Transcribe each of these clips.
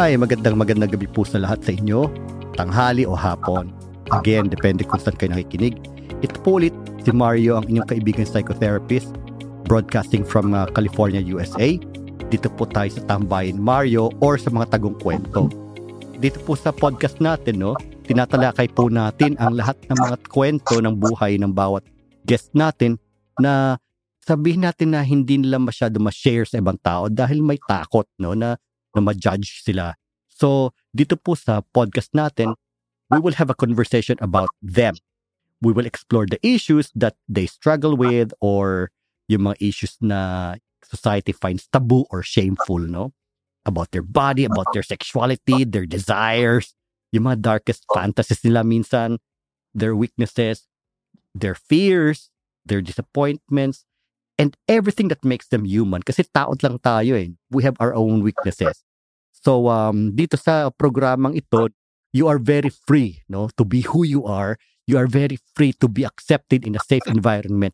Ay, magandang gabi po sa lahat sa inyo, tanghali o hapon. Again, depende kung saan kayo nakikinig. Ito po ulit si Mario, ang inyong kaibigan psychotherapist, broadcasting from California, USA. Dito po tayo sa Tambayin Mario or sa mga tagong kwento. Dito po sa podcast natin, no, tinatalakay po natin ang lahat ng mga kwento ng buhay ng bawat guest natin na sabihin natin na hindi nila masyado ma-share sa ibang tao dahil may takot, no, na ma-judge sila. So, dito po sa podcast natin, we will have a conversation about them. We will explore the issues that they struggle with or yung mga issues na society finds taboo or shameful, no? About their body, about their sexuality, their desires, yung mga darkest fantasies nila minsan, their weaknesses, their fears, their disappointments, and everything that makes them human. Kasi taot lang tayo eh. We have our own weaknesses. So, dito sa programang ito, you are very free, no? To be who you are. You are very free to be accepted in a safe environment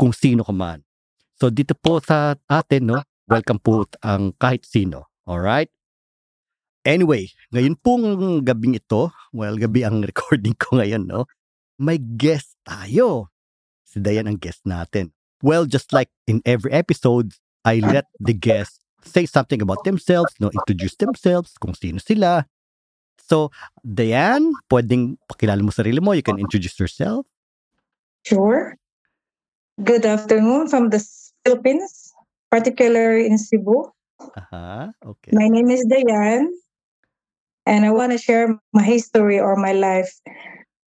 kung sino ka man. So, dito po sa atin, no? Welcome po ang kahit sino. Alright? Anyway, ngayon pong gabing ito, well, gabi ang recording ko ngayon, no? May guest tayo. Si Diane ang guest natin. Well, just like in every episode, I let the guests say something about themselves, no, introduce themselves, kung sino sila. So, Diane, pwedeng pakilala mo sarili mo. You can introduce yourself. Sure. Good afternoon from the Philippines, particularly in Cebu. Aha, okay. My name is Diane, and I want to share my history or my life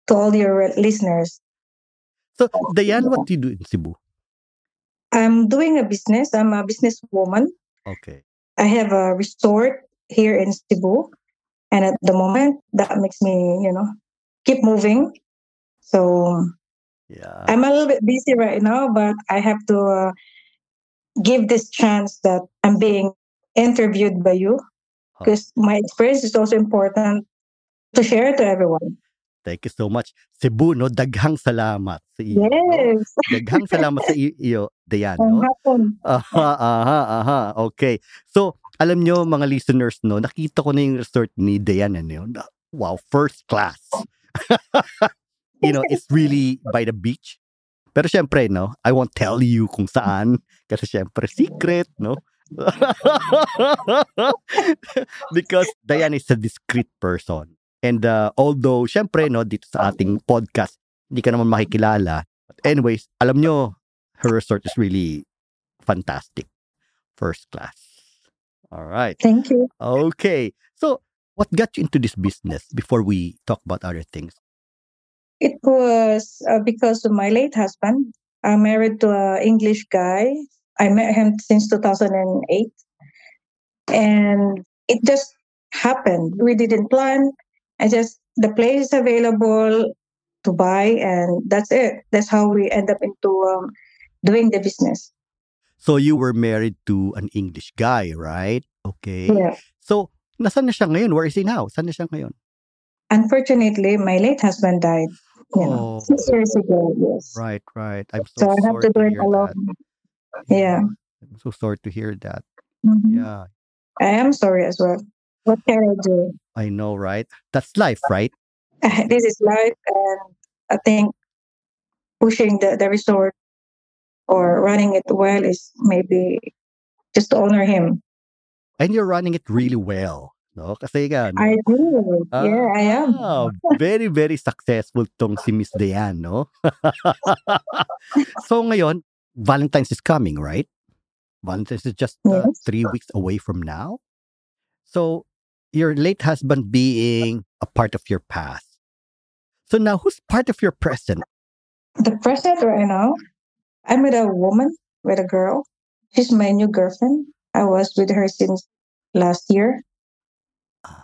to all your listeners. So, Diane, what do you do in Cebu? I'm doing a business. I'm a businesswoman. Okay. I have a resort here in Cebu. And at the moment, that makes me, you know, keep moving. So, yeah. I'm a little bit busy right now, but I have to give this chance that I'm being interviewed by you. Because my experience is also important to share to everyone. Thank you so much. Cebu, no? Daghang salamat sa iyo. Yes. Daghang salamat sa iyo, Diane. No? Okay. So, alam nyo, mga listeners, no? Nakita ko na yung resort ni Diane. Ano? Wow, first class. You know, it's really by the beach. Pero syempre, no? I won't tell you kung saan. Kasi syempre, secret, no? Because Diane is a discreet person. And although, syempre, no, dito sa ating podcast, hindi ka naman makikilala. But anyways, alam nyo, her resort is really fantastic. First class. All right. Thank you. Okay. So, what got you into this business before we talk about other things? It was because of my late husband. I'm married to an English guy. I met him since 2008. And it just happened. We didn't plan. I just, the place is available to buy and that's it. That's how we end up into doing the business. So you were married to an English guy, right? Okay. Yeah. So, nasaan na siya ngayon? Where is he now? Saan na siya ngayon? Unfortunately, my late husband died, you know, 6 years ago, yes. Right, right. I'm so sorry. So I have to do it alone. Yeah. I'm so sorry to hear that. Mm-hmm. Yeah. I am sorry as well. What can I do? I know, right? That's life, right? This is life, and I think pushing the resort or running it well is maybe just to honor him. And you're running it really well, no? Kasi gan. I do. Yeah, I am. Very, very successful tong si Miss Diane, no? So ngayon, Valentine's is coming, right? Valentine's is just 3 weeks away from now. So, your late husband being a part of your past. So now, who's part of your present? The present right now, I'm with a woman, with a girl. She's my new girlfriend. I was with her since last year.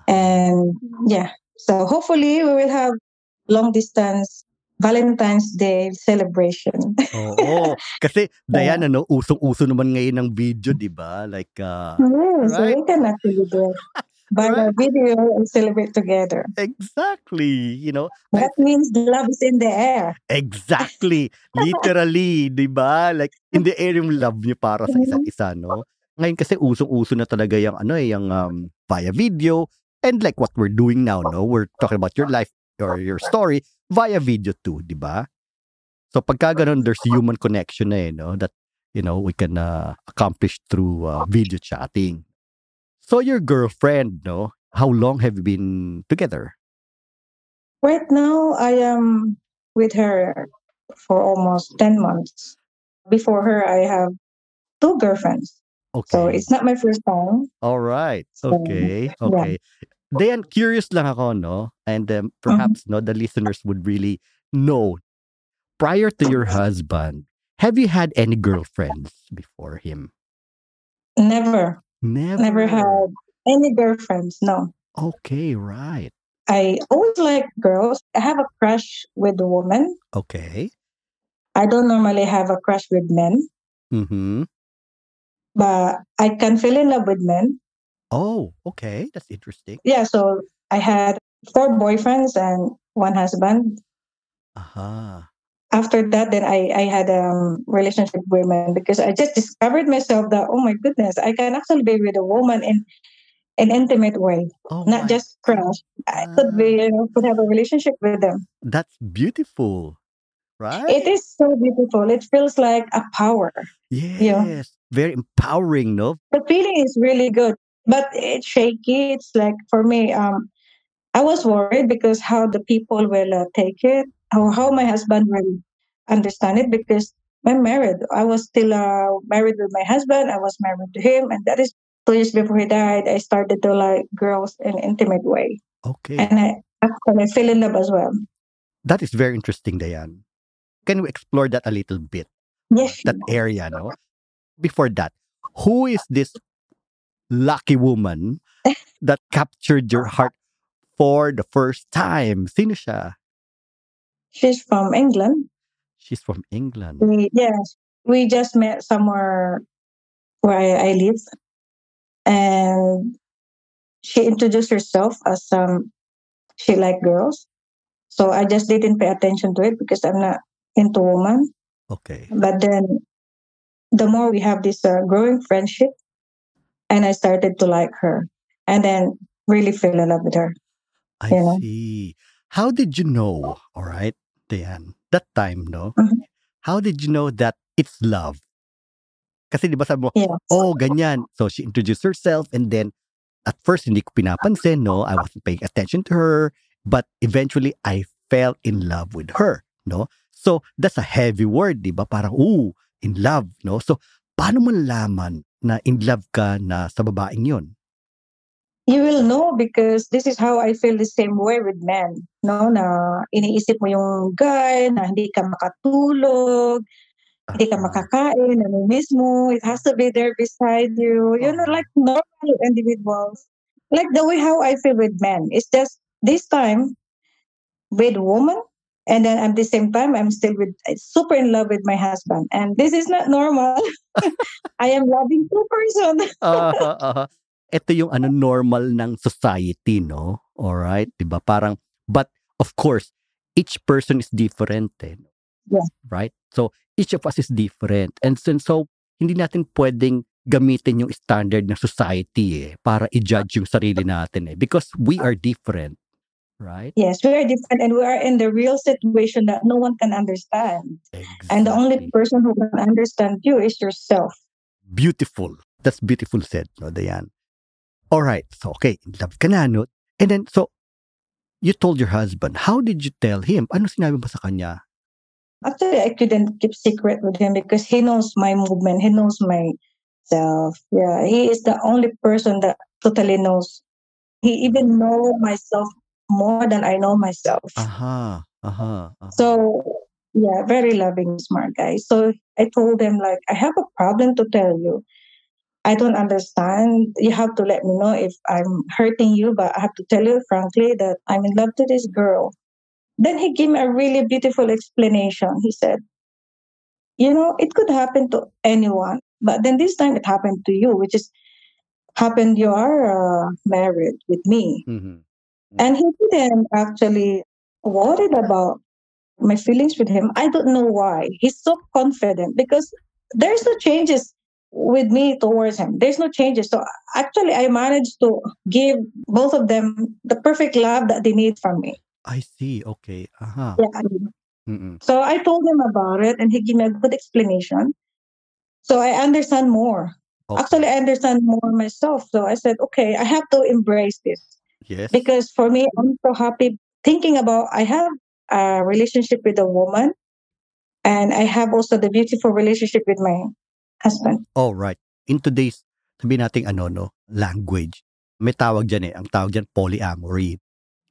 And yeah, so hopefully we will have long distance Valentine's Day celebration. Oo. Kasi, Diane, ano, usong-uso naman ngayon ng video, di ba? Like, so we can actually do it. By the video and celebrate together. Exactly. You know? That means love is in the air. Exactly. Literally, di ba? Like, in the air yung love niyo para sa isa't isa, no? Ngayon kasi usong-uso na talaga yung ano eh, yung via video, and like what we're doing now, no? We're talking about your life or your story via video too, di ba? So pagka ganun, there's human connection na eh, no? That, you know, we can accomplish through video chatting. So your girlfriend, no? How long have you been together? Right now, I am with her for almost 10 months. Before her, I have two girlfriends. Okay. So it's not my first time. All right. Okay. So, okay. Yeah. Diane, curious lang ako, no? And perhaps no, the listeners would really know. Prior to your husband, have you had any girlfriends before him? Never. Never had any girlfriends, no. Okay, right. I always like girls. I have a crush with a woman. Okay. I don't normally have a crush with men. Mm-hmm. But I can fall in love with men. Oh, okay. That's interesting. Yeah, so I had 4 boyfriends and 1 husband. Aha. After that, then I had a relationship with women because I just discovered myself that, oh my goodness, I can actually be with a woman in an intimate way, not just crush. I could be, could have a relationship with them. That's beautiful, right? It is so beautiful. It feels like a power. Yes, you know? Very empowering, no? The feeling is really good, but it's shaky. It's like, for me, I was worried because how the people will take it, how my husband will understand it, because I'm married. I was still married with my husband. I was married to him, and that is 2 years before he died. I started to like girls in an intimate way. Okay. And I fell in love as well. That is very interesting, Diane. Can we explore that a little bit? Yes. That area, no? Before that, who is this lucky woman that captured your heart for the first time? Sinusha. She's from England. She's from England. Yes. We just met somewhere where I live. And she introduced herself as she liked girls. So I just didn't pay attention to it because I'm not into women. Okay. But then the more we have this growing friendship, and I started to like her. And then really fell in love with her. I see. How did you know, all right, Diane, that time, no? Mm-hmm. How did you know that it's love? Kasi di ba sabi mo, oh, ganyan. So she introduced herself, and then at first hindi ko pinapansin, no? I wasn't paying attention to her, but eventually I fell in love with her, no? So that's a heavy word, di ba? Parang, ooh, in love, no? So paano mo laman na in love ka na sa babaeng yun? You will know because this is how I feel the same way with men. No, na iniisip mo yung guy na hindi ka makatulog, hindi ka makakain, namimiss mo. It has to be there beside you. You know, like normal individuals. Like the way how I feel with men. It's just this time with woman, and then at the same time, I'm still super in love with my husband. And this is not normal. I am loving 2 persons. Ito yung normal ng society, no? Alright? Diba? Parang, but of course, each person is different. Eh? Yeah. Right? So, each of us is different. And so, hindi natin pwedeng gamitin yung standard ng society para i-judge yung sarili natin. Because we are different. Right? Yes, we are different, and we are in the real situation that no one can understand. Exactly. And the only person who can understand you is yourself. Beautiful. That's beautiful said, no, Diane? All right, so okay, in love ka na, no? And then, so, you told your husband. How did you tell him? Ano sinabi mo sa kanya? Actually, I couldn't keep secret with him because he knows my movement. He knows myself. Yeah, he is the only person that totally knows. He even knows myself more than I know myself. Aha, aha, aha. So, yeah, very loving, smart guy. So, I told him, like, I have a problem to tell you. I don't understand. You have to let me know if I'm hurting you, but I have to tell you frankly that I'm in love to this girl. Then he gave me a really beautiful explanation. He said, you know, it could happen to anyone, but then this time it happened to you, which is happened you are married with me. Mm-hmm. And he didn't actually worried about my feelings with him. I don't know why. He's so confident because there's no changes with me towards him. There's no changes. So actually, I managed to give both of them the perfect love that they need from me. I see. Okay. Uh-huh. Yeah. Mm-mm. So I told him about it and he gave me a good explanation. So I understand more. Okay. Actually, I understand more myself. So I said, okay, I have to embrace this. Yes. Because for me, I'm so happy thinking about I have a relationship with a woman and I have also the beautiful relationship with my husband. Oh, right. In today's, sabihin natin language, may tawag dyan ang tawag dyan polyamory,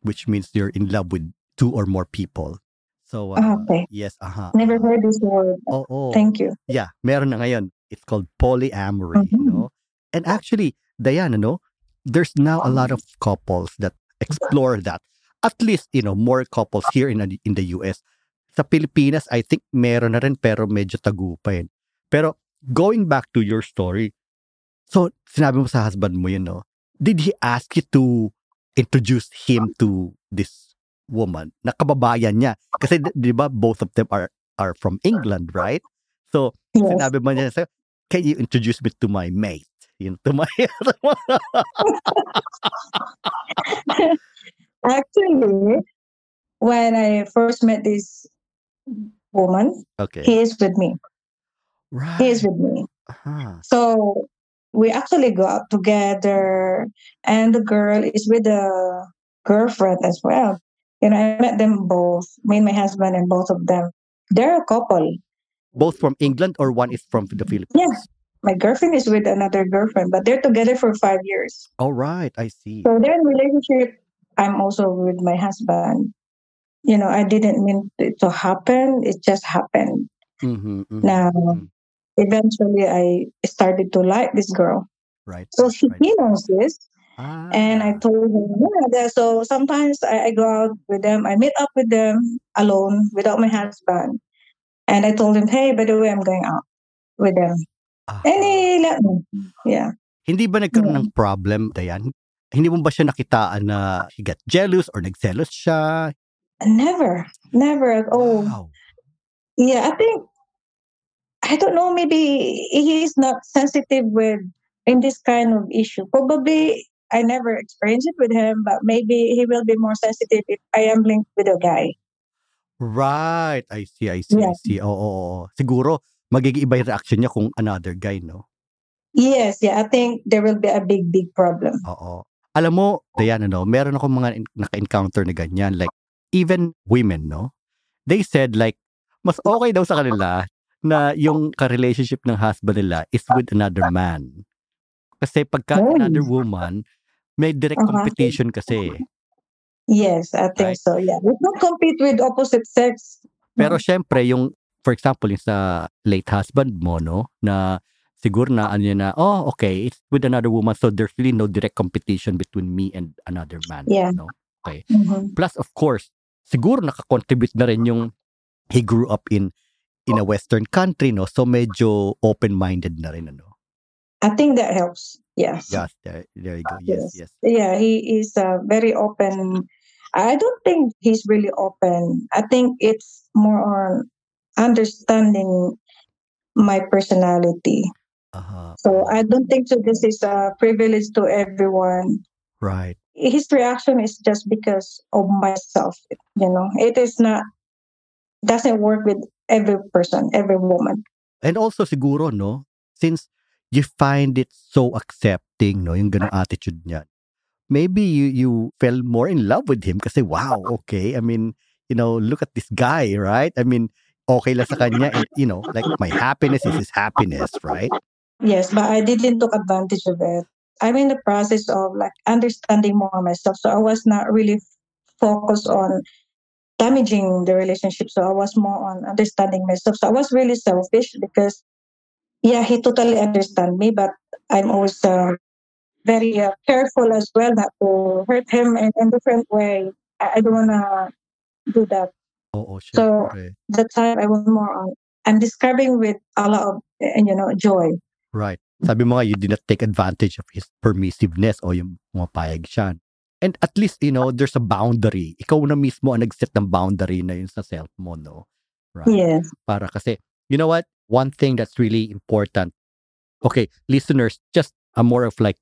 which means you're in love with two or more people. So, okay. Yes, aha. Uh-huh. Never heard this word. Oh. Thank you. Yeah, meron na ngayon. It's called polyamory, mm-hmm. And actually, Diane, there's now a lot of couples that explore that. At least, more couples here in the US. Sa Pilipinas, I think meron na rin pero medyo tagu pa yun. Pero going back to your story, so sinabi mo sa husband mo yun, did he ask you to introduce him to this woman na kababayan niya? Kasi di ba both of them are from England, right? So, yes. Sinabi ba niya sa'yo, can you introduce me to my mate? To my... Actually, when I first met this woman, okay. He is with me. Right. He is with me. Uh-huh. So, we actually go out together and the girl is with the girlfriend as well. I met them both, me and my husband and both of them. They're a couple. Both from England or one is from the Philippines? Yes. My girlfriend is with another girlfriend, but they're together for 5 years. All right. I see. So they're in relationship. I'm also with my husband. I didn't mean it to happen. It just happened. Mm-hmm, mm-hmm, now, mm-hmm. Eventually, I started to like this girl. Right. So he knows this. Ah. And I told him, so sometimes I go out with them. I meet up with them alone without my husband. And I told him, hey, by the way, I'm going out with them. Ah. And he let me. Yeah. Hindi ba nagkaroon ng problem, Diane? Hindi mo ba siya nakitaan na he got jealous or nagselos siya? Never. Never. Oh. Wow. Yeah, I think, I don't know, maybe he is not sensitive in this kind of issue. Probably, I never experienced it with him, but maybe he will be more sensitive if I am linked with a guy. Right. I see. Oo. Siguro, magiging iba yung reaction niya kung another guy, Yes. Yeah, I think there will be a big problem. Oo. Alam mo, Diane, meron akong mga naka-encounter na ganyan. Like, even women, They said, like, mas okay daw sa kanila na yung ka-relationship ng husband nila is with another man. Kasi pagka another woman, may direct competition kasi. Yes, I think so, yeah. We don't compete with opposite sex. Pero syempre, for example, yung sa late husband mo, na siguro na, it's with another woman, so there's really no direct competition between me and another man. Yeah. Okay. Mm-hmm. Plus, of course, siguro nakakontribute na rin yung he grew up in a Western country, so medyo open-minded na rin, I think that helps, yes. Yes, there you go, yes. Yeah, he is very open. I don't think he's really open. I think it's more on understanding my personality. Uh-huh. So I don't think so this is a privilege to everyone. Right. His reaction is just because of myself, It is not, doesn't work with every person, every woman. And also siguro, since you find it so accepting, yung ganung attitude niya, maybe you fell more in love with him kasi wow, okay, I mean, look at this guy, right? I mean, okay lang sa kanya, and, like my happiness is his happiness, right? Yes, but I didn't take advantage of it. I'm in the process of like understanding more myself, so I was not really focused on damaging the relationship. So I was more on understanding myself. So I was really selfish because, yeah, he totally understands me, but I'm also very careful as well not to hurt him in a different way. I don't want to do that. Oh, sure. So okay. The time I was more on, I'm describing with a lot of, joy. Right. Sabi mo nga, you did not take advantage of his permissiveness o yung pumapayag siya. And at least, there's a boundary. Ikaw na mismo ang nag-set ng boundary na yun sa self mo, Right? Yes. Para kasi, you know what? One thing that's really important, Okay, listeners, just a more of like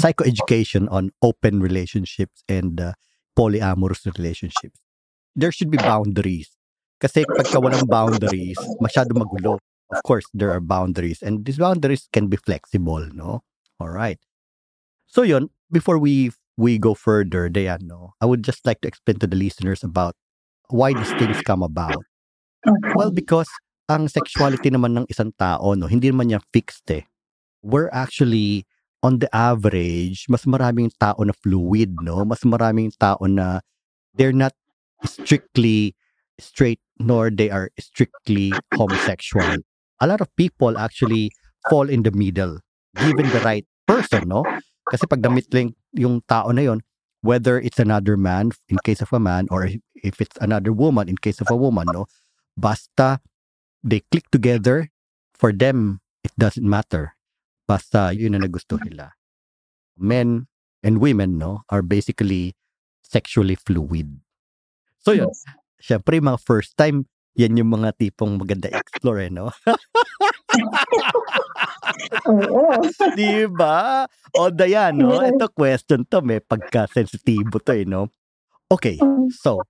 psychoeducation on open relationships and polyamorous relationships. There should be boundaries. Kasi pagka walang boundaries, masyado magulo. Of course, there are boundaries. And these boundaries can be flexible, no? All right. So yun, before we go further, Diane, no, I would just like to explain to the listeners about why these things come about. Well, because ang sexuality naman ng isang tao, no, hindi naman niya fixed eh. We're actually, on the average, mas maraming tao na fluid, no? Mas maraming tao na they're not strictly straight nor they are strictly homosexual. A lot of people actually fall in the middle given the right person, no? Kasi pag namitling yung tao na yon, whether it's another man in case of a man or if it's another woman in case of a woman, no? Basta they click together, for them it doesn't matter. Basta yun na gusto nila. Men and women, no, are basically sexually fluid. So yun. Siyempre, mga first time, yan yung mga tipong maganda explore, eh, no? Diba? O, Diane, no? Ito question to, may pagka-sensitibo to, eh, no? Okay, so,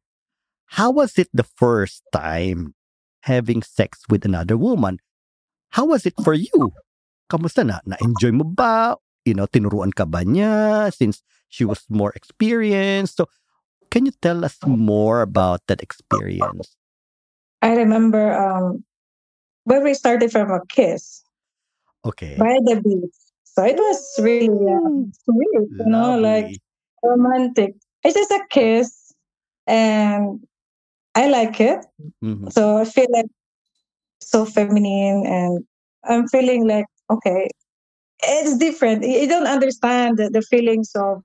how was it the first time having sex with another woman? How was it for you? Kamusta na? Na-enjoy mo ba? You know, tinuruan ka ba niya? Since she was more experienced, so, can you tell us more about that experience? I remember when we started from a kiss. Okay. By the beach. So it was really sweet, lovely. You know, like romantic. It's just a kiss and I like it. Mm-hmm. So I feel like so feminine and I'm feeling like, okay, it's different. You don't understand the feelings of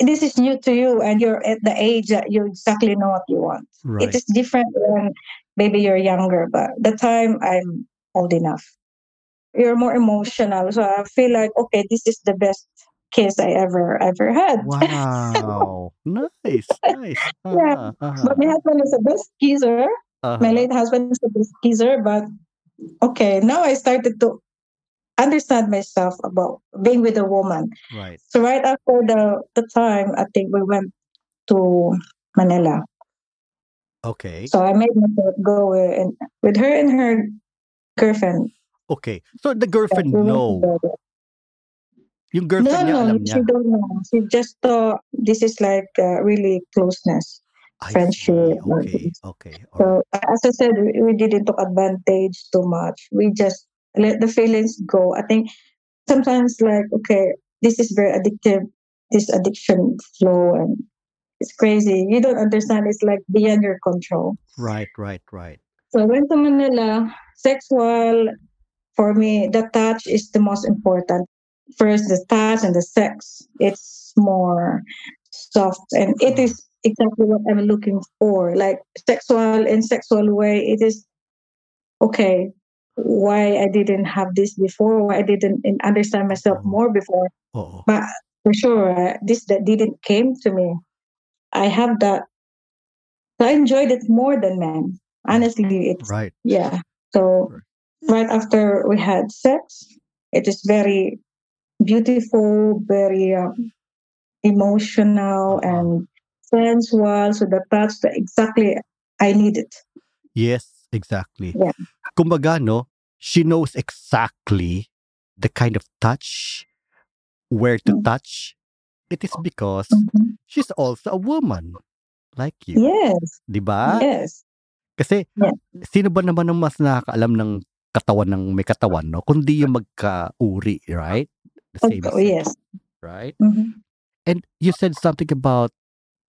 this is new to you and you're at the age that you exactly know what you want. Right. It is different when maybe you're younger, but at the time I'm old enough. You're more emotional. So I feel like, okay, this is the best kiss I ever had. Wow. Nice. Uh-huh. Yeah. Uh-huh. But my husband is a best kisser. Uh-huh. My late husband is a best kisser, but okay, now I started to understand myself about being with a woman. Right. So right after the time, I think we went to Manila. Okay. So I made myself go with her and her girlfriend. Okay. So the girlfriend know. Yung girlfriend niya alam niya. She don't know. She just thought this is like really closeness. Friendship. Okay. So as I said, we didn't take advantage too much. We just let the feelings go. I think sometimes like, okay, this is very addictive, this addiction flow, and it's crazy. You don't understand. It's like beyond your control. Right. So I went to Manila. Sexual, for me, the touch is the most important. First, the touch and the sex. It's more soft. And it is exactly what I'm looking for. Like sexual, in sexual way, it is, okay, why I didn't have this before, why I didn't understand myself more before. Oh. But for sure, this that didn't came to me. I have that. So I enjoyed it more than men. Honestly, it's... Right. Yeah. So right after we had sex, it is very beautiful, very emotional and sensual. So that's exactly I needed. Yes. Exactly. Yeah. Kumbaga, no, she knows exactly the kind of touch, where to touch. It is because she's also a woman like you. Yes. Diba? Yes. Kasi sino ba naman ang mas nakakaalam ng katawan ng may katawan, no? Kundi yung magkauri, right? The same. Oh, yes. Right? Mm-hmm. And you said something about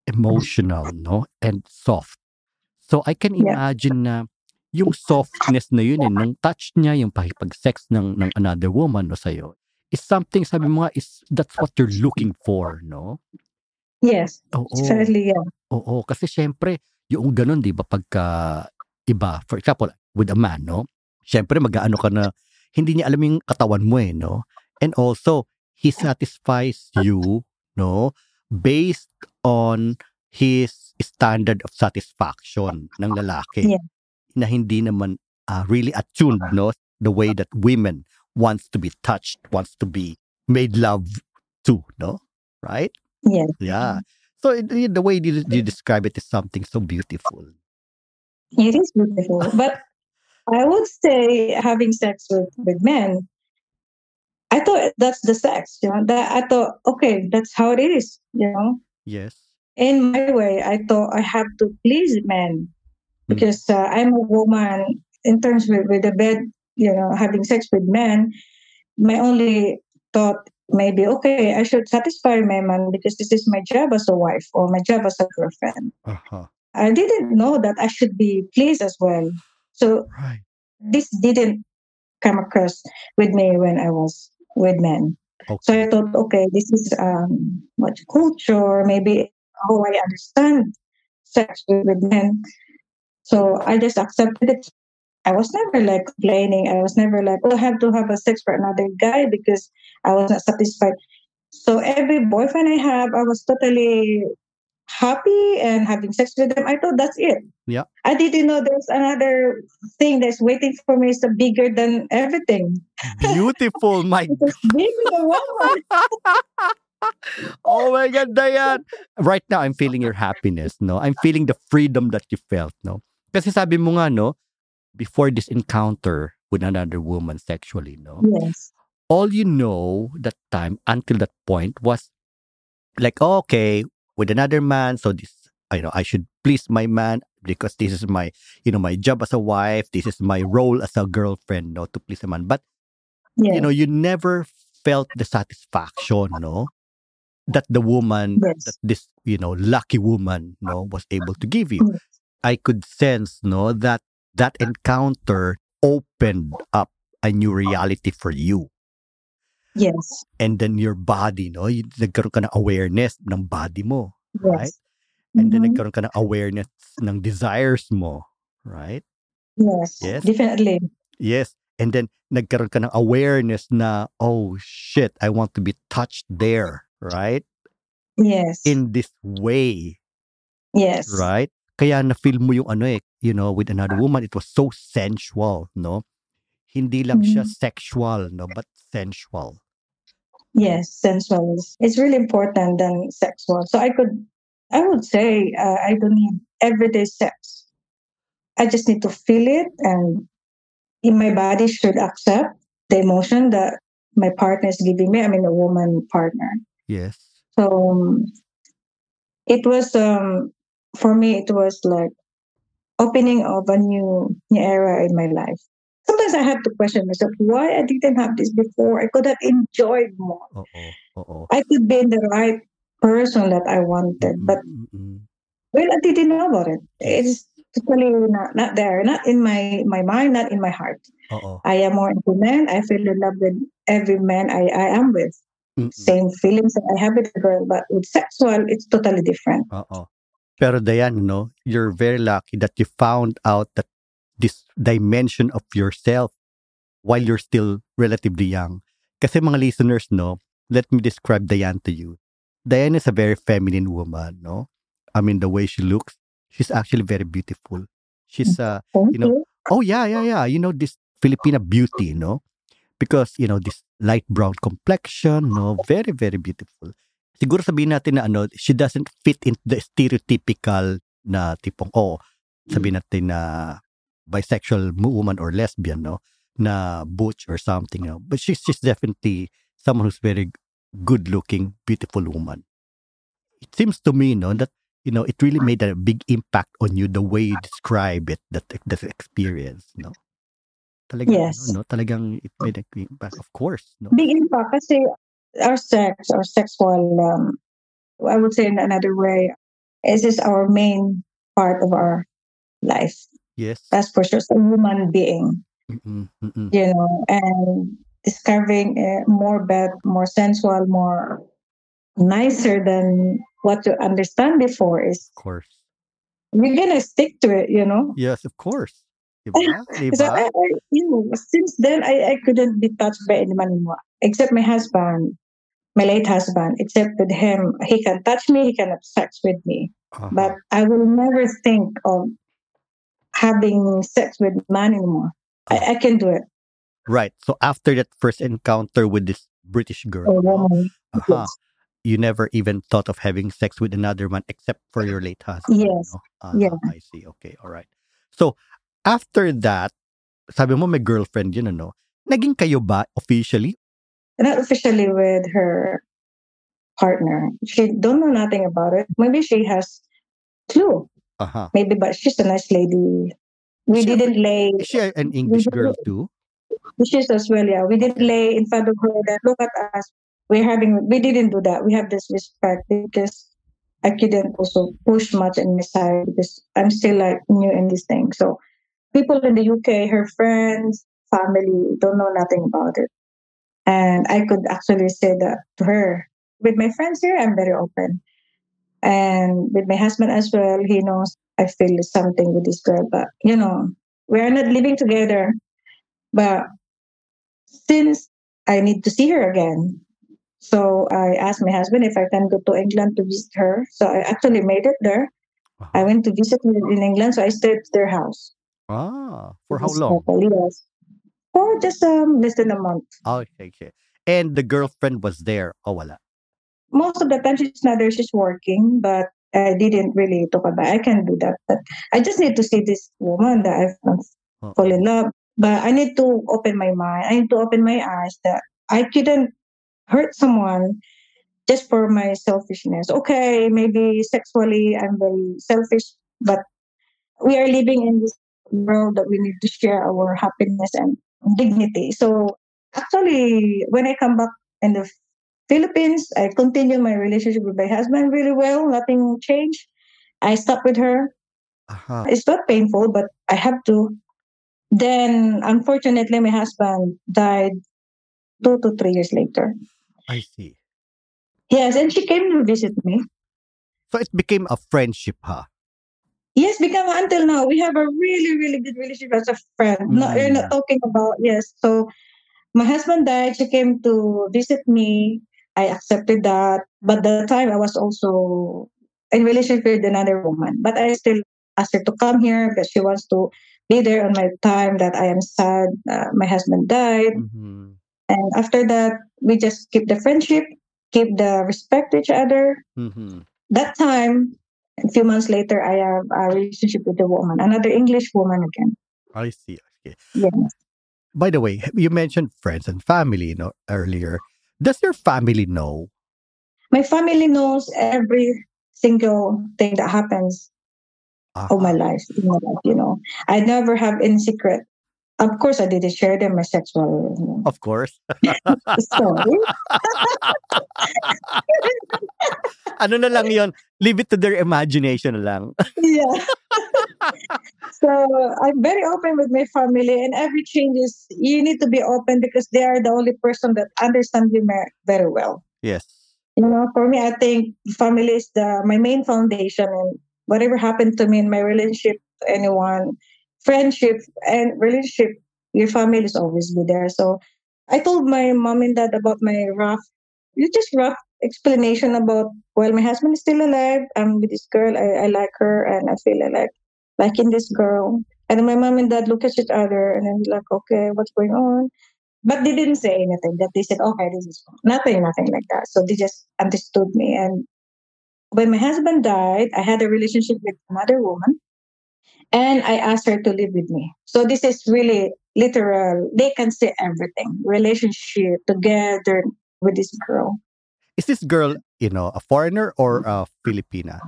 emotional, no? And soft. So I can imagine na yung softness na yun, ng touch niya, yung pakipag-sex ng another woman no, sa'yo, is something, sabi mo nga, is that's what you're looking for, no? Yes. Oo. Certainly, yeah. Oo. Kasi syempre, yung ganun, di ba, pagka iba, for example, with a man, no? Syempre, mag-aano ka na, hindi niya alam yung katawan mo, eh, no? And also, he satisfies you, no? Based on his standard of satisfaction ng lalaki. Yeah. Na hindi naman really attuned, no, the way that women wants to be touched, wants to be made love to, no? Right? Yes. Yeah. So the way you describe it is something so beautiful. It is beautiful. But I would say having sex with men, I thought that's the sex, you know. I thought, okay, that's how it is, you know. Yes. In my way, I thought I have to please men because I'm a woman. In terms with the bed, you know, having sex with men, my only thought maybe, okay, I should satisfy my man because this is my job as a wife or my job as a girlfriend. Uh-huh. I didn't know that I should be pleased as well. So This didn't come across with me when I was with men. Okay. So I thought, okay, this is what culture, maybe how I understand sex with men. So I just accepted it. I was never like complaining. I was never like, oh, I have to have a sex for another guy because I was not satisfied. So every boyfriend I have, I was totally happy and having sex with them. I thought that's it. Yeah. I didn't know there's another thing that's waiting for me. It's bigger than everything. Beautiful, my God. Oh my God, Diane. Right now, I'm feeling your happiness, no? I'm feeling the freedom that you felt, no? Kasi sabi mo nga, no? Before this encounter with another woman sexually, no? Yes. All you know that time until that point was like, oh, okay, with another man, so this, you know, I should please my man because this is my, you know, my job as a wife. This is my role as a girlfriend, no, to please a man. But, You know, you never felt the satisfaction, no? That the woman, that this, you know, lucky woman, no, was able to give you. Yes. I could sense, no, that encounter opened up a new reality for you. Yes. And then your body, no? Nagkaroon ka ng awareness ng body mo, right? And then nagkaroon ka ng awareness ng desires mo, right? Yes, definitely. Yes. And then nagkaroon ka ng awareness na, oh shit, I want to be touched there, right? Yes. In this way. Yes. Right? Kaya na-feel mo yung ano eh, you know, with another woman, it was so sensual, no? Hindi lang siya sexual, no? But sensual. Yes, sensual. It's really important than sexual. So I would say I don't need everyday sex. I just need to feel it and in my body should accept the emotion that my partner is giving me. I mean, a woman partner. Yes. So it was, for me, it was like opening of a new era in my life. Sometimes I have to question myself, why I didn't have this before? I could have enjoyed more. I could be in the right person that I wanted, but well, I didn't know about it. It's totally not there, not in my mind, not in my heart. Uh-oh. I am more into men. I feel in love with every man I am with. Mm-mm. Same feelings that I have with a girl, but with sexual, it's totally different. Uh-oh. Pero Diane, no, you're very lucky that you found out that this dimension of yourself while you're still relatively young. Kasi mga listeners, no, let me describe Diane to you. Diane is a very feminine woman, no? I mean, the way she looks, she's actually very beautiful. She's, you know, you know, this Filipina beauty, no? Because, you know, this light brown complexion, no, very, very beautiful. Siguro sabihin natin na ano, she doesn't fit into the stereotypical na tipong, oh, sabihin natin na bisexual woman or lesbian, no? Na butch or something, no? But she's definitely someone who's very good-looking, beautiful woman. It seems to me, no, that, you know, it really made a big impact on you the way you describe it, that experience, no? Talagang, yes. No, talagang it made a big impact, of course, no? Big impact kasi our sex, our sexual, I would say in another way, is just our main part of our life. Yes. That's for sure. It's a human being, you know, and discovering more bad, more sensual, more nicer than what you understand before is. Of course. We're going to stick to it, you know? Yes, of course. So since then, I couldn't be touched by anyone anymore, except my husband. My late husband, except with him, he can touch me, he can have sex with me. Uh-huh. But I will never think of having sex with man anymore. I can do it. Right. So after that first encounter with this British girl, you never even thought of having sex with another man except for your late husband. Yes. You know? I see. Okay. All right. So after that, sabi mo may girlfriend yun, ano? Naging kayo ba officially? Not officially with her partner. She don't know nothing about it. Maybe she has clue. Maybe, but she's a nice lady. Is she an English girl too? She's as well, yeah. We didn't lay in front of her and look at us. We didn't do that. We have this respect because I couldn't also push much in my side because I'm still like new in this thing. So people in the UK, her friends, family, don't know nothing about it. And I could actually say that to her. With my friends here, I'm very open. And with my husband as well, he knows I feel something with this girl. But, you know, we are not living together. But since I need to see her again, so I asked my husband if I can go to England to visit her. So I actually made it there. Wow. I went to visit her in England, so I stayed at their house. For how long? For just less than a month. Okay. And the girlfriend was there? Wala. Most of the time she's not there, she's working, but I didn't really talk about it. I can do that, but I just need to see this woman that I fall in love. But I need to open my mind. I need to open my eyes that I couldn't hurt someone just for my selfishness. Okay, maybe sexually I'm very selfish, but we are living in this world that we need to share our happiness and dignity. So actually, when I come back in the Philippines, I continue my relationship with my husband really well. Nothing changed. I stuck with her. It's not painful, but I have to. Then, unfortunately, my husband died 2 to 3 years later. I see. Yes, and she came to visit me. So it became a friendship, huh? Yes, become until now. We have a really, really good relationship as a friend. No, we're not talking about, yes. So my husband died. She came to visit me. I accepted that. But the time I was also in relationship with another woman. But I still asked her to come here because she wants to be there on my time that I am sad. My husband died. Mm-hmm. And after that, we just keep the friendship, keep the respect to each other. Mm-hmm. That time, a few months later, I have a relationship with a woman, another English woman again. I see. Okay. Yeah. By the way, you mentioned friends and family, you know, earlier. Does your family know? My family knows every single thing that happens. All my life, you know. I never have any secret. Of course, I didn't share them my sexual. You know. Of course. Sorry. Ano na lang yun? Leave it to their imagination lang. Yeah. So, I'm very open with my family and every change is, you need to be open because they are the only person that understands you very well. Yes. You know, for me, I think family is my main foundation and whatever happened to me in my relationship to anyone, friendship and relationship, your family is always be there. So I told my mom and dad about my rough explanation about, well, my husband is still alive. I'm with this girl. I like her and I feel like in this girl. And then my mom and dad look at each other and then like, okay, what's going on? But they didn't say anything. That they said, okay, this is nothing like that. So they just understood me. And when my husband died, I had a relationship with another woman and I asked her to live with me. So this is really literal. They can say everything. Relationship together with this girl. Is this girl, you know, a foreigner or a Filipina?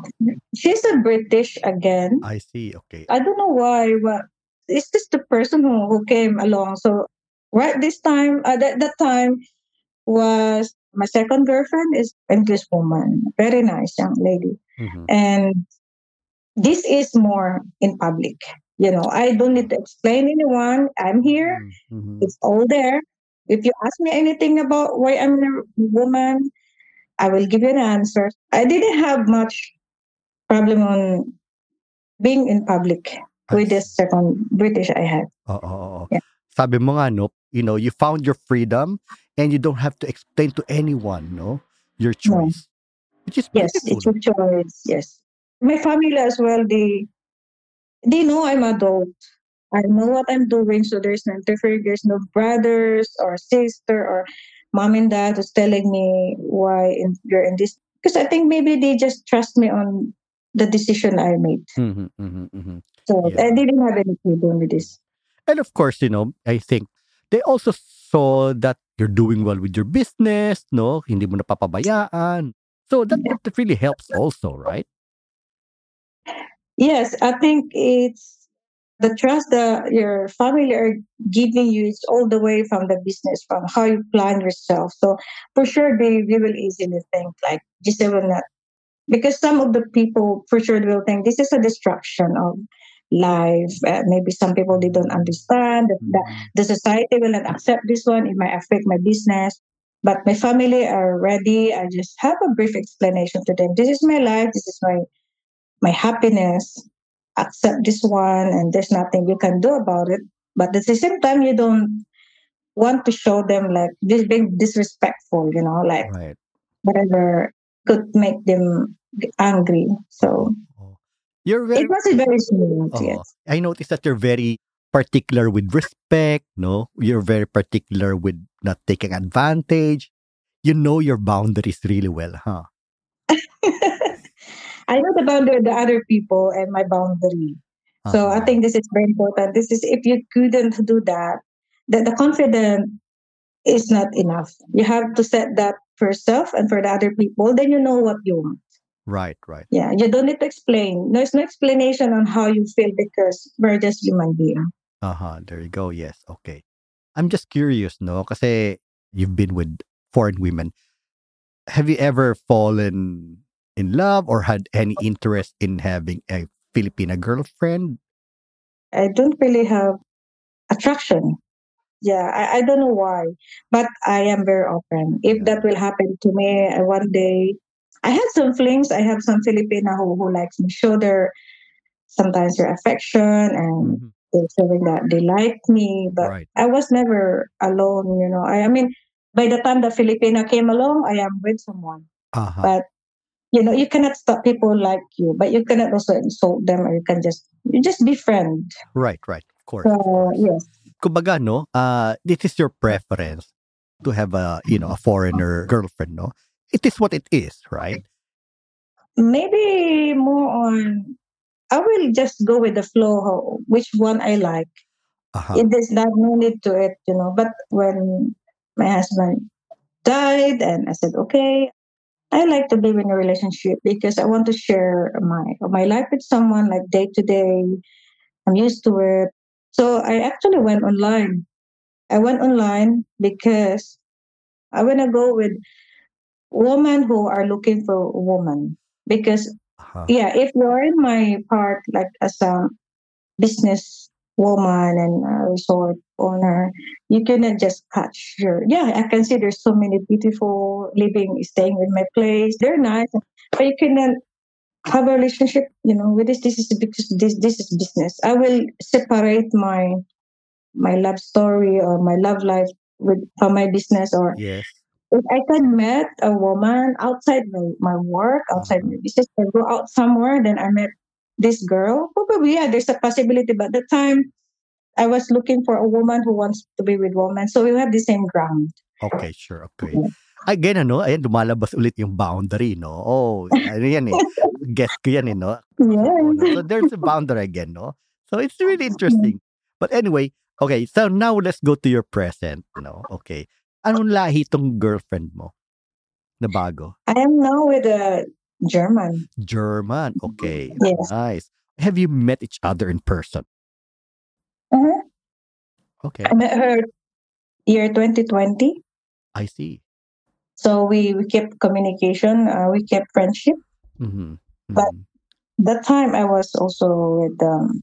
She's a British again. I see. Okay. I don't know why, but it's just the person who came along. So right this time, that time was... My second girlfriend is an English woman, very nice young lady. Mm-hmm. And this is more in public. You know, I don't need to explain anyone. I'm here. Mm-hmm. It's all there. If you ask me anything about why I'm a woman, I will give you an answer. I didn't have much problem on being in public with the second British I had. Yeah. Sabi mo nga, no, you know, you found your freedom and you don't have to explain to anyone, no? Your choice. No. Which is yes, beautiful. It's your choice, yes. My family as well, they know I'm adult. I know what I'm doing, so there's no interfering, there's no brothers or sister or mom and dad who's telling me why you're in this. Because I think maybe they just trust me on the decision I made. Mm-hmm, mm-hmm, mm-hmm. So yeah. I didn't have anything to do with this. And of course, you know, I think they also saw that you're doing well with your business, no? Hindi mo napapabayaan. So that really helps also, right? Yes, I think it's the trust that your family are giving you. It's all the way from the business, from how you plan yourself. So for sure, they will easily think like, Giselle will not. Because some of the people for sure will think this is a distraction of life. Maybe some people, they don't understand. The society will not accept this one. It might affect my business. But my family are ready. I just have a brief explanation to them. This is my life. This is my happiness. Accept this one, and there's nothing you can do about it. But at the same time, you don't want to show them like this being disrespectful, you know, like right. Whatever could make them angry. So it was a very smooth. Oh, yes. I noticed that you're very particular with respect, no? You're very particular with not taking advantage. You know your boundaries really well, huh? I know the boundary of the other people and my boundary. Uh-huh. So I think this is very important. This is, if you couldn't do that, then the confidence is not enough. You have to set that for yourself and for the other people. Then you know what you want. Right, right. Yeah, you don't need to explain. There's no explanation on how you feel because we're just human beings. Uh-huh, there you go. Yes, okay. I'm just curious, no? Kasi you've been with foreign women. Have you ever fallen in love or had any interest in having a Filipina girlfriend? I don't really have attraction. Yeah, I don't know why. But I am very open. If that will happen to me one day, I have some flings. I have some Filipina who likes to show their, sometimes their affection and they're showing that they like me. But right. I was never alone, you know. I mean, by the time the Filipina came along, I am with someone. Uh-huh. But, you know, you cannot stop people like you. But you cannot also insult them or you just be friend. Right, right. Of course. So, yes. Kumbaga, no? This is your preference to have a, you know, a foreigner girlfriend, no? It is what it is, right? Maybe more on, I will just go with the flow, which one I like. Uh-huh. It is not no need to it, you know. But when my husband died, and I said, okay, I like to be in a relationship because I want to share my life with someone, like day to day. I'm used to it. So I actually went online. I went online because I want to go with women who are looking for a woman because if you're in my part like as a business woman and a resort owner, you cannot just catch your I can see there's so many beautiful staying in my place, they're nice, but you cannot have a relationship, you know, with this is because this is business. I will separate my love story or my love life with from my business. Or yes, if I can meet a woman outside my work, outside my business, I go out somewhere, then I met this girl. Probably, there's a possibility. But at the time, I was looking for a woman who wants to be with women. So we have the same ground. Okay, sure. Okay. Again, ano, ayan, dumalabas ulit yung boundary, no? Oh, ano yan eh. Guess ko yan eh, no? Yes. So there's a boundary again, no? So it's really interesting. But anyway, okay. So now let's go to your present, no? Okay. Anong lahi itong girlfriend mo na bago? I am now with a German. German, okay. Yes. Nice. Have you met each other in person? Uh-huh. Okay. I met her year 2020. I see. So we kept communication. We kept friendship. Mm-hmm. Mm-hmm. But that time I was also with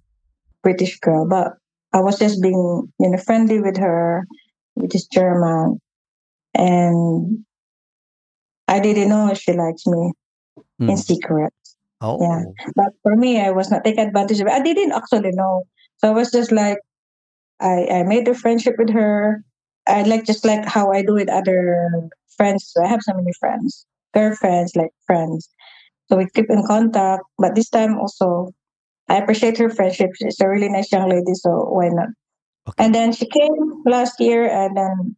British girl, but I was just being, you know, friendly with her, which is German. And I didn't know she likes me in secret. Oh. Yeah. But for me, I was not taking advantage of it. I didn't actually know. So I was just like, I made a friendship with her. I like just like how I do with other friends. So I have so many friends, girlfriends, like friends. So we keep in contact. But this time also, I appreciate her friendship. She's a really nice young lady, so why not? Okay. And then she came last year, and then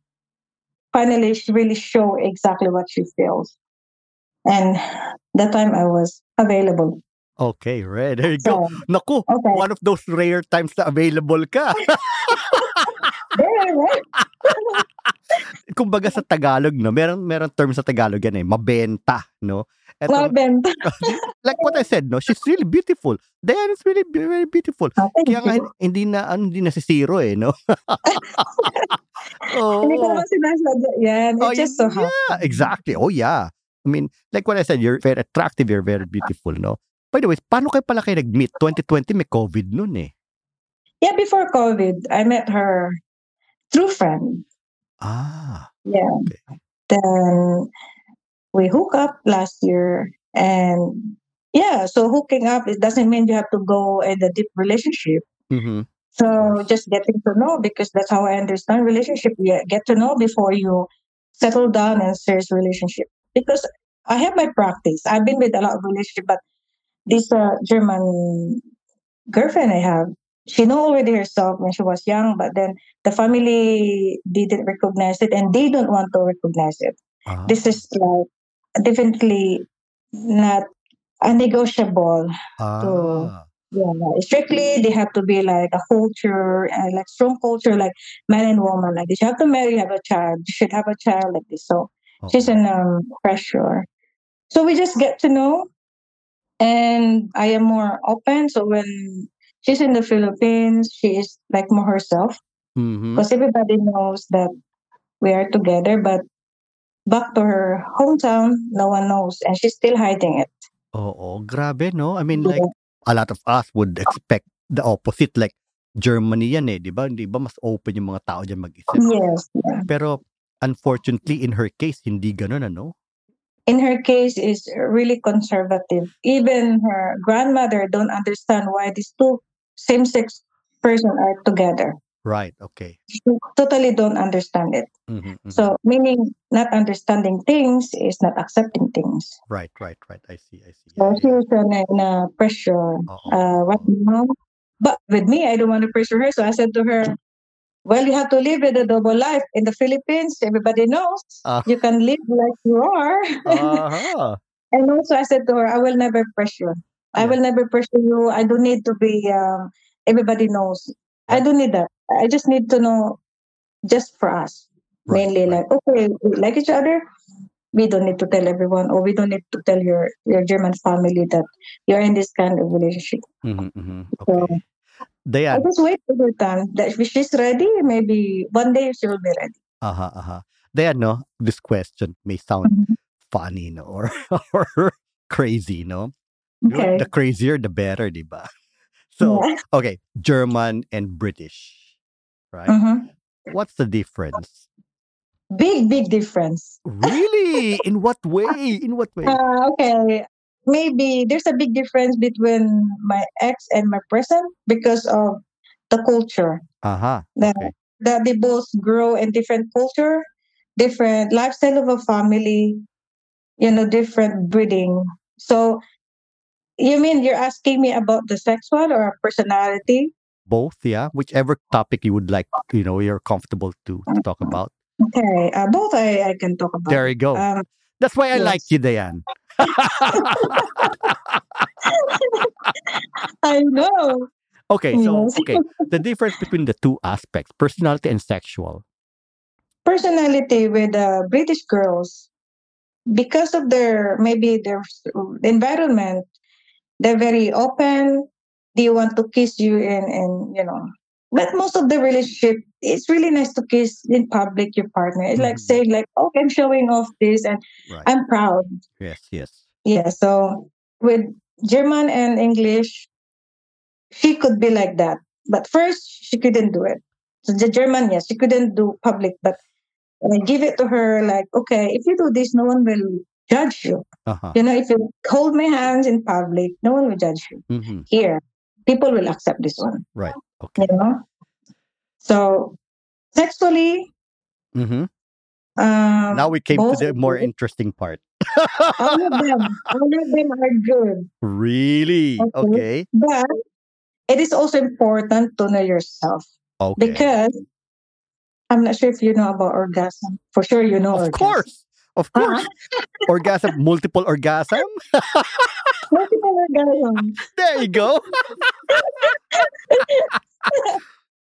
finally she really showed exactly what she feels. And that time I was available. Okay, right. There you go. Naku, okay. One of those rare times na available ka. Kumbaga sa Tagalog, no? Meron term sa Tagalog yan eh, mabenta, no? Eto, mabenta. Like what I said, no? She's really beautiful. Diane is really very beautiful. Oh, kaya nga hindi na si Zero eh, no? Oh. Hindi ko naman sinasadya yan. It's just so hot. Yeah, exactly. Oh yeah. I mean, like what I said, you're very attractive, you're very beautiful, no? By the way, paano kayo pala kayo nag-meet? 2020 may COVID noon eh. Yeah, before COVID, I met her through friend. Ah. Yeah. Okay. Then we hook up last year, and yeah, so hooking up, it doesn't mean you have to go in a deep relationship. Mm-hmm. So just getting to know, because that's how I understand relationship. Yeah, get to know before you settle down in a serious relationship. Because I have my practice. I've been with a lot of relationships, but this German girlfriend I have, she knew already herself when she was young, but then the family didn't recognize it, and they don't want to recognize it. Uh-huh. This is like definitely not a negotiable. Uh-huh. So, yeah, strictly, they have to be like a culture, like strong culture, like man and woman. Like they have to marry, have a child. You should have a child like this. So she's in pressure. So we just get to know, and I am more open. So when she's in the Philippines, she is like more herself. Mm-hmm. Because everybody knows that we are together, but back to her hometown, no one knows. And she's still hiding it. Oh, grabe, no? I mean, like, a lot of us would expect the opposite. Like, Germany yan eh, di ba? Hindi ba mas open yung mga tao dyan mag-isip? Yes. Yeah. Pero, unfortunately, in her case, hindi ganun, ano? In her case, is really conservative. Even her grandmother don't understand why these two same-sex person are together. Right, okay. She totally don't understand it. Mm-hmm, so, meaning not understanding things is not accepting things. Right. I see. So, she was in pressure. What now? But with me, I don't want to pressure her. So, I said to her, well, you have to live with a double life. In the Philippines, everybody knows. You can live like you are. Uh-huh. And also, I said to her, I will never pressure. Yeah. I will never pressure you. I don't need to be, everybody knows. I don't need that. I just need to know just for us. Right. Mainly like, okay, we like each other. We don't need to tell everyone, or we don't need to tell your German family that you're in this kind of relationship. Mm-hmm, mm-hmm. Okay. So, Diane, I just wait for her time. If she's ready, maybe one day she will be ready. Diane, no, this question may sound funny, no, or crazy, no? Okay. The crazier, the better, di ba? So, okay, German and British, right? Mm-hmm. What's the difference? Big difference. Really? In what way? Okay. Maybe there's a big difference between my ex and my present because of the culture. That they both grow in different culture, different lifestyle of a family, you know, different breeding. So, you mean you're asking me about the sexual or personality? Both, yeah. Whichever topic you would like, you know, you're comfortable to talk about. Okay. Both I can talk about. There you go. That's why I like you, Diane. I know. Okay, so the difference between the two aspects, personality and sexual. Personality with British girls, because of their environment, they're very open. They want to kiss you and you know. But most of the relationship, it's really nice to kiss in public your partner. It's like saying like, oh, I'm showing off this and I'm proud. Yes. Yeah, so with German and English, she could be like that. But first, she couldn't do it. So the German, yes, she couldn't do public. But when I give it to her like, okay, if you do this, no one will judge you. Uh-huh. You know, if you hold my hands in public, no one will judge you. Mm-hmm. Here, people will accept this one. Right. Okay. You know? So, sexually. Mm-hmm. Now we came to the more interesting part. All of them are good. Really? Okay. But it is also important to know yourself. Okay. Because I'm not sure if you know about orgasm. For sure you know orgasm. Of course. Orgasm, multiple orgasm? Multiple orgasm. There you go.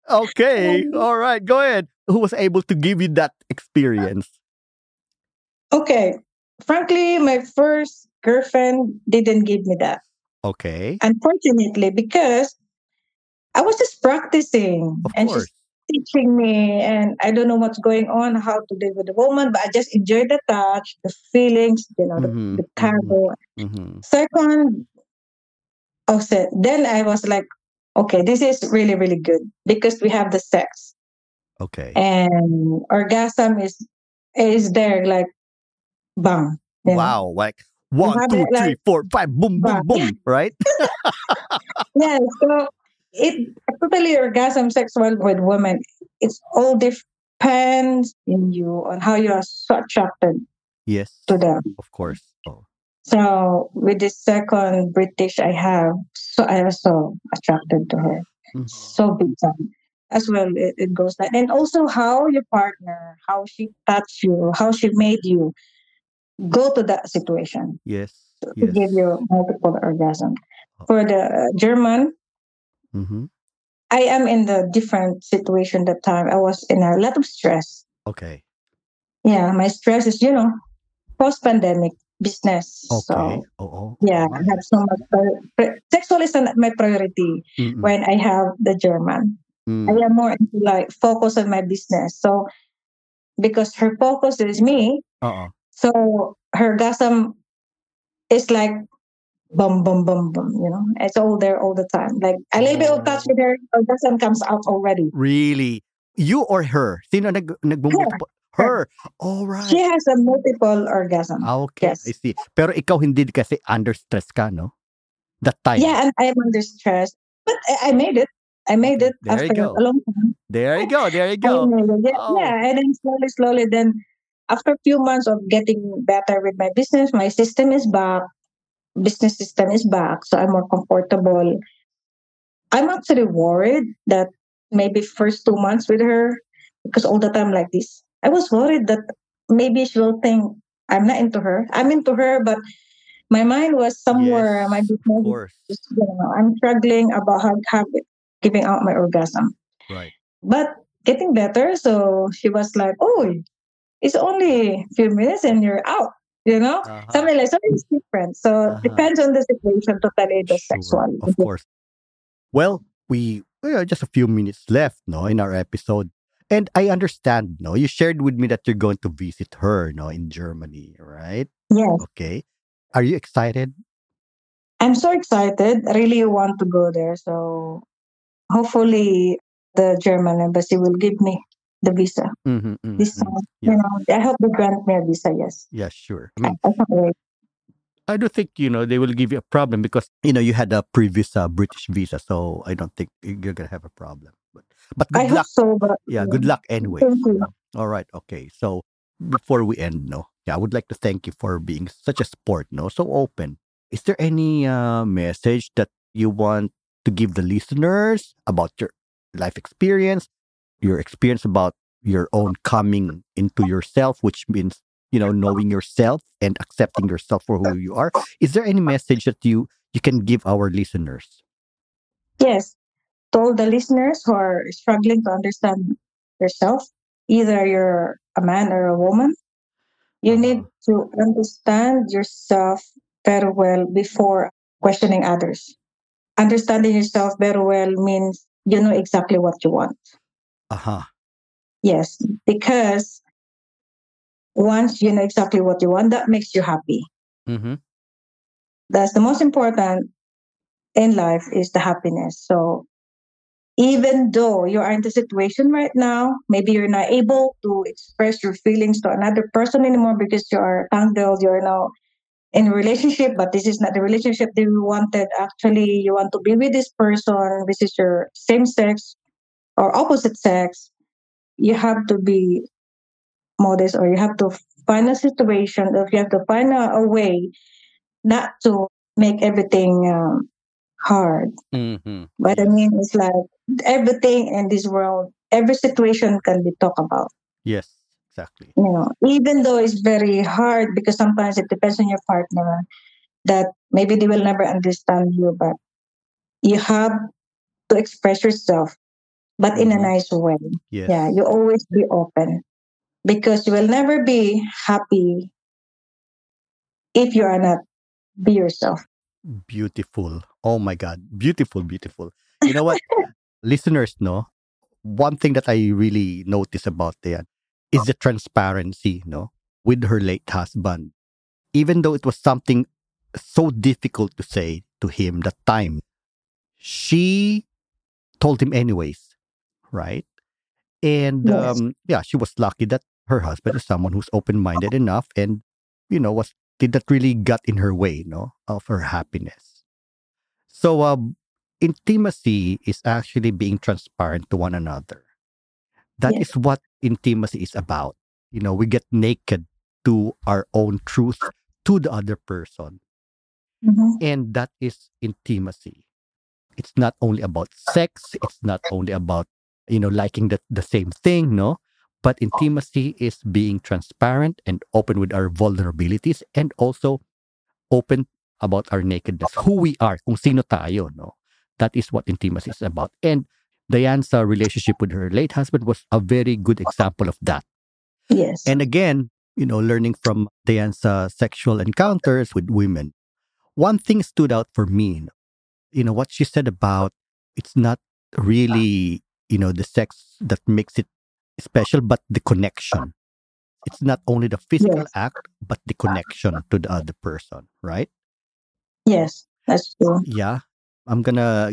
Okay. All right. Go ahead. Who was able to give you that experience? Okay. Frankly, my first girlfriend didn't give me that. Okay. Unfortunately, because I was just practicing. Of course. She's teaching me and I don't know what's going on, how to deal with the woman, but I just enjoyed the touch, the feelings, the cargo. Mm-hmm. Second, then I was like, okay, this is really, really good because we have the sex. Okay. And orgasm is there like bang. Wow, like 1, 2, 3, 4, 5, boom, boom, boom, right? Yeah, so it totally orgasm sexual with women. It's all depends in you on how you are so attracted. Yes, to them, of course. Oh. So with the second British I have, so I was so attracted to her, so big time. As well, it goes like, and also how your partner, how she touched you, how she made you go to that situation. Yes. To give you multiple orgasm. For the German, I am in the different situation that time. I was in a lot of stress. Okay. Yeah, my stress is, post-pandemic business. Okay. So, I have so much. Sexual is not my priority when I have the German. I am more into focus on my business. So, because her focus is me, so her orgasm is like boom, boom, boom, boom. It's all there all the time. Like a little bit of touch with her, orgasm comes out already. Really, you or her? Sino nagmumultiple? Her. All right. She has a multiple orgasm. Okay, yes. I see. Pero ikaw hindi kasi under stress ka, no? That time. Yeah, and I am under stress, but I made it. There after a long time. There you go. Yeah, and then slowly, then after a few months of getting better with my business, my system is back. Business system is back, so I'm more comfortable. I'm actually worried that maybe first 2 months with her, because all the time like this, I was worried that maybe she will think I'm not into her. I'm into her, but my mind was somewhere. Yes, my business, I'm struggling about how to have it. Giving out my orgasm. Right. But getting better, so she was like, oh, it's only a few minutes and you're out, Something like something's different. So depends on the situation, totally the sexual. Of course. Well, we are just a few minutes left, in our episode. And I understand, you shared with me that you're going to visit her, in Germany, right? Yes. Okay. Are you excited? I'm so excited. I really want to go there, so hopefully, the German embassy will give me the visa. I hope they grant me a visa, yes. Yeah, sure. I mean, I don't think, they will give you a problem because, you had a previous British visa. So I don't think you're going to have a problem. But good I luck. Hope so. But, yeah, good luck anyway. Thank you. All right. Okay. So before we end, I would like to thank you for being such a sport, so open. Is there any message that you want to give the listeners about your life experience, about your own coming into yourself, which means, knowing yourself and accepting yourself for who you are? Is there any message that you can give our listeners? Yes. To all the listeners who are struggling to understand yourself, either you're a man or a woman, you need to understand yourself very well before questioning others. Understanding yourself very well means you know exactly what you want. Yes, because once you know exactly what you want, that makes you happy. That's the most important in life is the happiness. So even though you are in the situation right now, maybe you're not able to express your feelings to another person anymore because you are tangled, you're now in a relationship, but this is not the relationship that you wanted. Actually, you want to be with this person. This is your same sex or opposite sex. You have to be modest, or you have to find a situation, or you have to find a way not to make everything hard. Mm-hmm. But I mean, it's like everything in this world, every situation can be talked about. Yes, exactly. You know, even though it's very hard because sometimes it depends on your partner that maybe they will never understand you, but you have to express yourself, but mm-hmm. in a nice way. Yes. Yeah, you always be open because you will never be happy if you are not be yourself. Beautiful. Oh my God. Beautiful, beautiful. You know what? Listeners, no? One thing that I really notice about Diane is the transparency, no? With her late husband. Even though it was something so difficult to say to him that time, she told him anyways, right? And yes. She was lucky that her husband is someone who's open-minded enough and, you know, was that really got in her way, no, of her happiness. So intimacy is actually being transparent to one another. That yes. is what intimacy is about. You know, we get naked to our own truth, to the other person. Mm-hmm. And that is intimacy. It's not only about sex. It's not only about, you know, liking the same thing, no? But intimacy is being transparent and open with our vulnerabilities and also open about our nakedness, who we are, kung sino tayo, no? That is what intimacy is about. And Diane's relationship with her late husband was a very good example of that. Yes. And again, you know, learning from Diane's sexual encounters with women, one thing stood out for me, you know, what she said about it's not really, you know, the sex that makes it special, but the connection. It's not only the physical yes. act, but the connection to the other person, right? Yes, that's true. Yeah. I'm gonna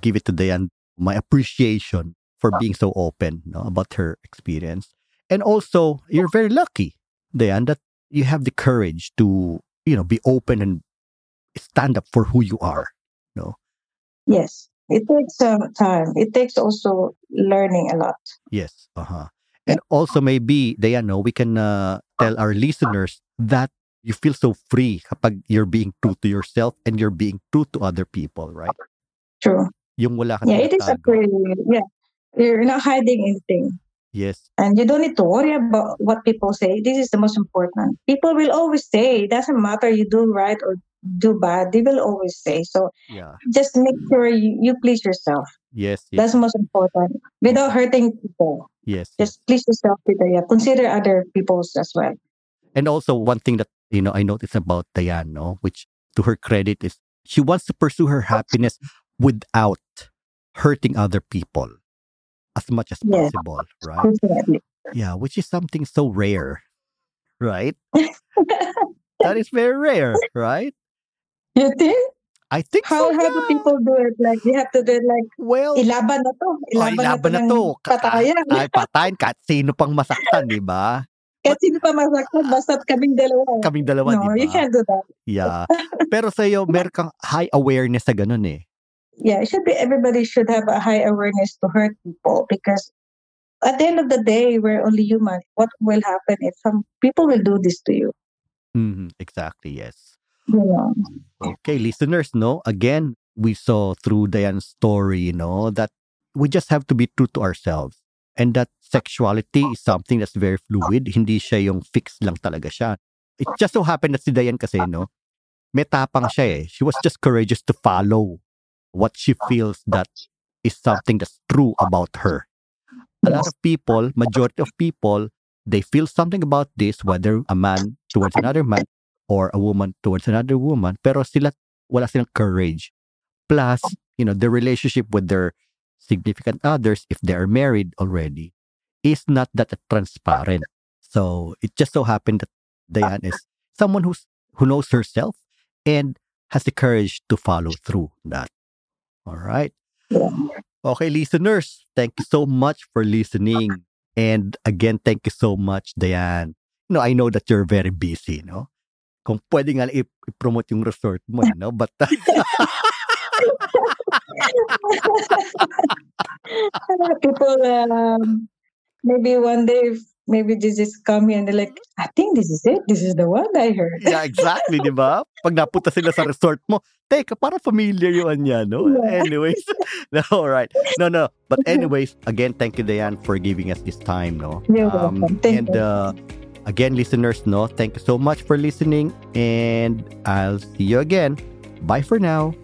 give it to Diane my appreciation for being so open, no, about her experience. And also, you're very lucky, Diane, that you have the courage to, you know, be open and stand up for who you are, no? Yes. It takes time. It takes also learning a lot. Yes. Uh-huh. And also maybe, Diane, we can tell our listeners that you feel so free kapag you're being true to yourself and you're being true to other people, right? True. Yung wala ka it is a pretty, yeah. You're not hiding anything. Yes. And you don't need to worry about what people say. This is the most important. People will always say, it doesn't matter you do right or do bad, they will always say. So yeah. Just make sure you please yourself. Yes, yes. That's most important. Without hurting people. Yes. Just please yourself. Yeah. Consider other people's as well. And also one thing that, you know, I noticed about Diane, no, which to her credit is she wants to pursue her happiness without hurting other people as much as possible, right? Definitely. Yeah, which is something so rare, right? That is very rare, right? You think? I think how, so. How do people do it? Like, you have to do it like, well, ilaban na to. Ilaban na to. Patayan. Ay, patayin. Kahit sino pang masaktan, di ba? Kahit sino pang masaktan, basta't kaming dalawa. Kaming dalawa, no, di ba? You can't do that. Yeah. Pero sa'yo, meron kang high awareness sa ganun eh. Yeah, it should be, everybody should have a high awareness to hurt people because at the end of the day, we're only human. What will happen if some people will do this to you? Mm-hmm, exactly, yes. Yeah. Okay, listeners, no, again, we saw through Diane's story, you know, that we just have to be true to ourselves. And that sexuality is something that's very fluid. Hindi siya yung fixed lang talaga siya. It just so happened that si Diane kasi, no, may tapang siya eh. She was just courageous to follow what she feels that is something that's true about her. A lot of people, majority of people, they feel something about this, whether a man towards another man or a woman towards another woman, pero sila, wala silang courage. Plus, you know, the relationship with their significant others, if they are married already, is not that transparent. So it just so happened that Diane is someone who knows herself and has the courage to follow through that. All right. Okay, listeners, thank you so much for listening. And again, thank you so much, Diane. You know, I know that you're very busy, no? Kung pwede nga i-promote yung resort mo, no? But... people, maybe one day, maybe this is coming and they're like, I think this is it. This is the one I heard. Yeah, exactly, di ba? Pag napunta sila sa resort mo, teka, parang familiar yun niya, no? Yeah. Anyways, all right. No. But anyways, again, thank you, Diane, for giving us this time, no? You're welcome. Thank you. Again, listeners, no, thank you so much for listening, and I'll see you again. Bye for now.